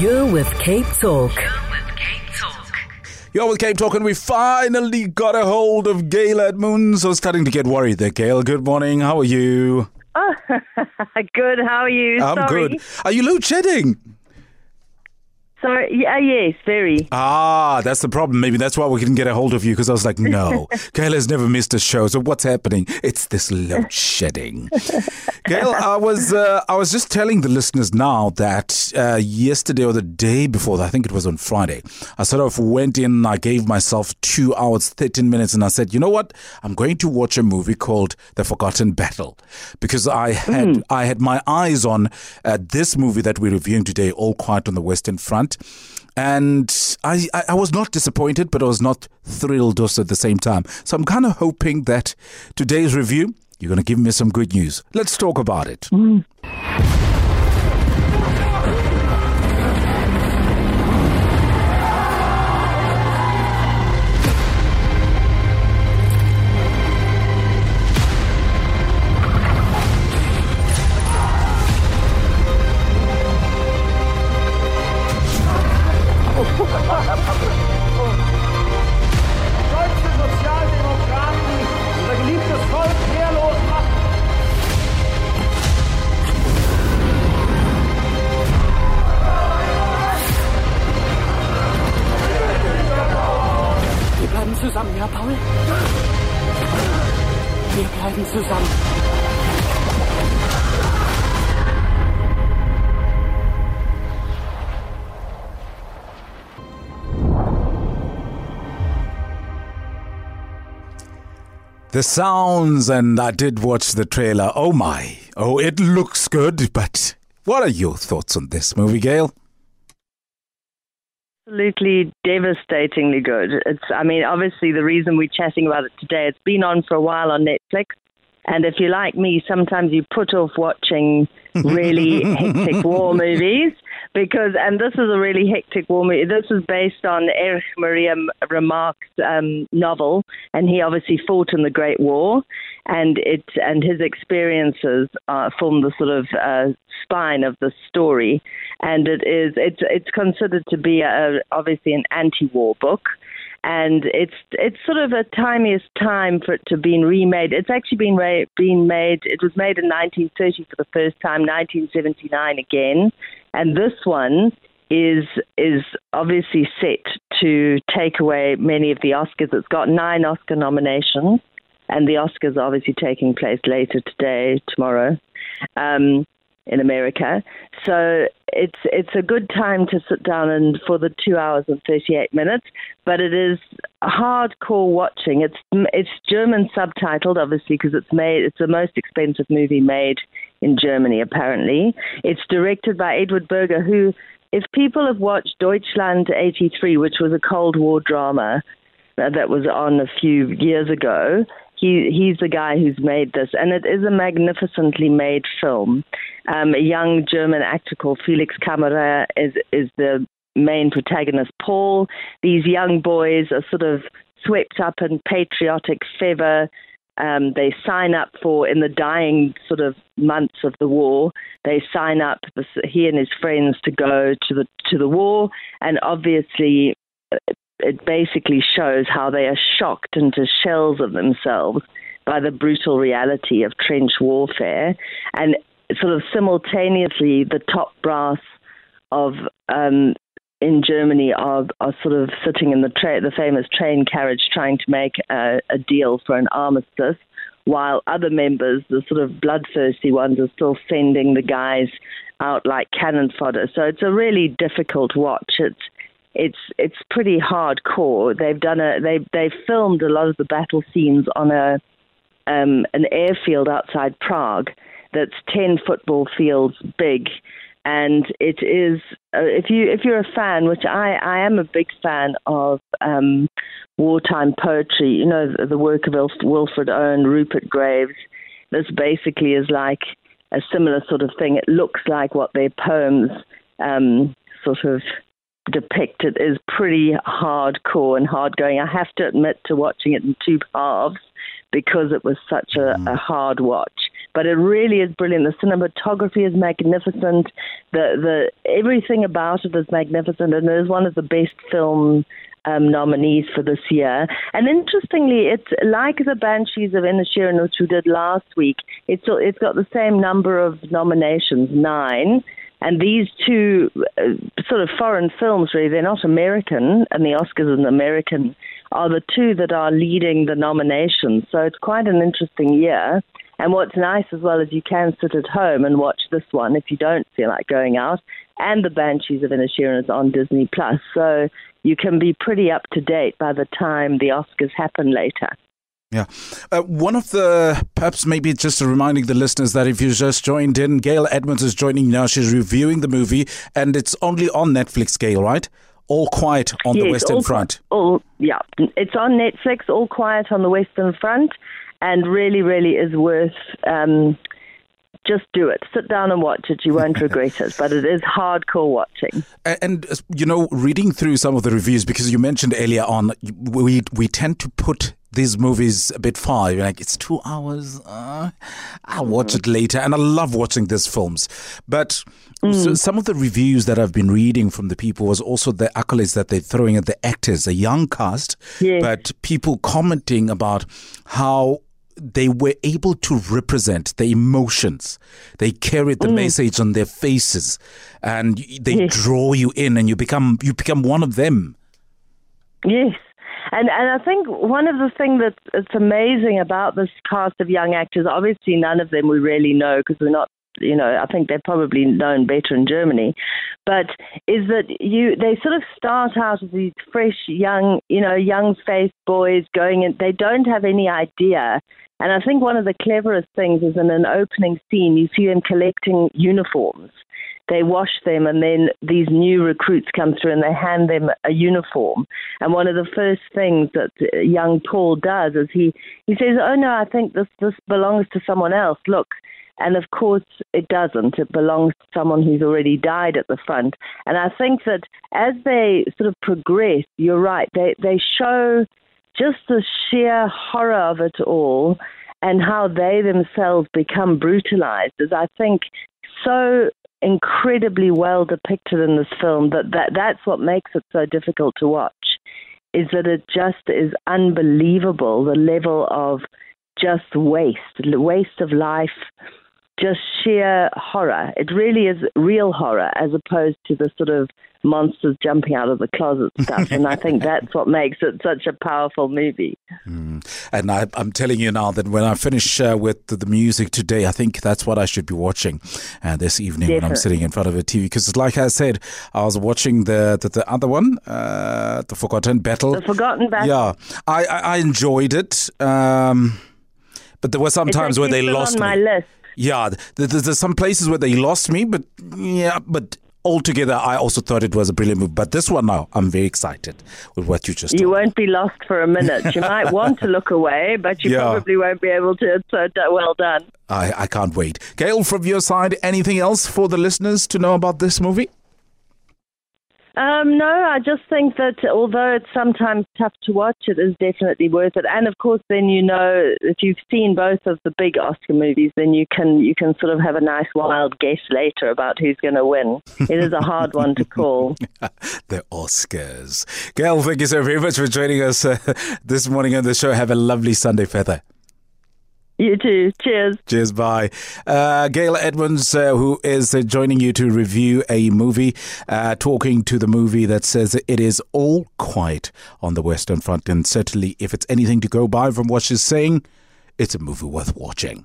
You're with Cape Talk. You're with Cape Talk, and we finally got a hold of Gail Edmonds. I was starting to get worried there, Gail. Good morning. How are you? Oh, good. How are you? I'm good. Are you load shedding? Sorry, yes, very. Ah, that's the problem. Maybe that's why we couldn't get a hold of you, because I was like, no, Gail has never missed a show. So what's happening? It's this load shedding. Gail, I was just telling the listeners now that yesterday or the day before, I think it was on Friday, I sort of went in and I gave myself 2 hours, 13 minutes, and I said, you know what? I'm going to watch a movie called The Forgotten Battle, because I had my eyes on this movie that we're reviewing today, All Quiet on the Western Front. And I was not disappointed, but I was not thrilled also at the same time. So I'm kind of hoping that today's review, you're going to give me some good news. Let's talk about it. Mm. The sounds, and I did watch the trailer. Oh my. Oh, it looks good, but what are your thoughts on this movie, Gail? Absolutely devastatingly good. Obviously the reason we're chatting about it today, it's been on for a while on Netflix. And if you're like me, sometimes you put off watching really hectic war movies because, and this is a really hectic war movie. This is based on Erich Maria Remarque's novel, and he obviously fought in the Great War, and his experiences form the sort of spine of the story. And it's considered to be obviously an anti-war book. And it's sort of a timiest time for it to be remade. It's actually been made. It was made in 1930 for the first time, 1979 again, and this one is obviously set to take away many of the Oscars. It's got 9 Oscar nominations, and the Oscars are obviously taking place later today, tomorrow, in America. So it's a good time to sit down and for the 2 hours and 38 minutes, but it is hardcore watching. It's German subtitled, obviously, because it's the most expensive movie made in Germany, apparently. It's directed by Edward Berger, who, if people have watched Deutschland 83, which was a Cold War drama that was on a few years ago, he's the guy who's made this, and it is a magnificently made film. A young German actor called Felix Kammerer is the main protagonist, Paul. These young boys are sort of swept up in patriotic fervor. They sign up in the dying sort of months of the war, they sign up, he and his friends, to go to the war, and obviously it basically shows how they are shocked into shells of themselves by the brutal reality of trench warfare. And sort of simultaneously, the top brass of in Germany are sort of sitting in the famous train carriage trying to make a deal for an armistice, while other members, the sort of bloodthirsty ones, are still sending the guys out like cannon fodder. So it's a really difficult watch. It's pretty hardcore. They've done they filmed a lot of the battle scenes on an airfield outside Prague that's 10 football fields big, and it is if you're a fan, which I am a big fan of wartime poetry. You know, the work of Wilfred Owen, Rupert Graves. This basically is like a similar sort of thing. It looks like what their poems sort of depict. It is pretty hardcore and hard going. I have to admit to watching it in two halves because it was such a hard watch. but it really is brilliant. The cinematography is magnificent. The everything about it is magnificent, and it is one of the best film nominees for this year. And interestingly, it's like the Banshees of Inisherin, which we did last week. It's got the same number of nominations, 9. And these two sort of foreign films, really, they're not American, and the Oscars and the American are the two that are leading the nominations. So it's quite an interesting year. And what's nice as well is you can sit at home and watch this one if you don't feel like going out. And the Banshees of Inisherin is on Disney+. So you can be pretty up to date by the time the Oscars happen later. Yeah. One of the, perhaps maybe just reminding the listeners that if you just joined in, Gail Edmonds is joining now. She's reviewing the movie, and it's only on Netflix, Gail, right? All Quiet on the Western Front. Yeah. It's on Netflix, All Quiet on the Western Front, and really, really is worth... just do it. Sit down and watch it. You won't regret it. But it is hardcore watching. And, you know, reading through some of the reviews, because you mentioned earlier on, we tend to put these movies a bit far. You're like, it's 2 hours. I'll watch it later. And I love watching these films. But so some of the reviews that I've been reading from the people was also the accolades that they're throwing at the actors, a young cast. Yes. But people commenting about how they were able to represent the emotions. They carried the message on their faces, and they draw you in, and you become one of them. Yes. And I think one of the things that's amazing about this cast of young actors, obviously none of them we really know because we're not, you know, I think they're probably known better in Germany, but is that they sort of start out as these fresh, young-faced boys going in. They don't have any idea. And I think one of the cleverest things is in an opening scene, you see them collecting uniforms. They wash them, and then these new recruits come through and they hand them a uniform. And one of the first things that young Paul does is he says, oh, no, I think this belongs to someone else. Look. And of course, it doesn't. It belongs to someone who's already died at the front. And I think that as they sort of progress, you're right, they show just the sheer horror of it all and how they themselves become brutalized is, I think, so incredibly well depicted in this film that's what makes it so difficult to watch, is that it just is unbelievable, the level of just waste of life, just sheer horror. It really is real horror as opposed to the sort of monsters jumping out of the closet stuff. And I think that's what makes it such a powerful movie. And I'm telling you now that when I finish with the music today, I think that's what I should be watching this evening. Definitely. When I'm sitting in front of a TV. Because like I said, I was watching the other one, The Forgotten Battle. The Forgotten Battle. Yeah. I enjoyed it. But there were some times where they lost me. List. Yeah, there's some places where they lost me, but altogether, I also thought it was a brilliant movie. But this one now, I'm very excited with what you just told. You won't be lost for a minute. You might want to look away, but you probably won't be able to. So well done. I can't wait. Gail, from your side, anything else for the listeners to know about this movie? No, I just think that although it's sometimes tough to watch, it is definitely worth it. And of course, then you know, if you've seen both of the big Oscar movies, then you can sort of have a nice wild guess later about who's going to win. It is a hard one to call. The Oscars. Gail, thank you so very much for joining us this morning on the show. Have a lovely Sunday, Feather. You too. Cheers. Cheers. Bye. Gail Edmonds, who is joining you to review a movie, talking to the movie that says it is all quiet on the Western Front. And certainly, if it's anything to go by from what she's saying, it's a movie worth watching.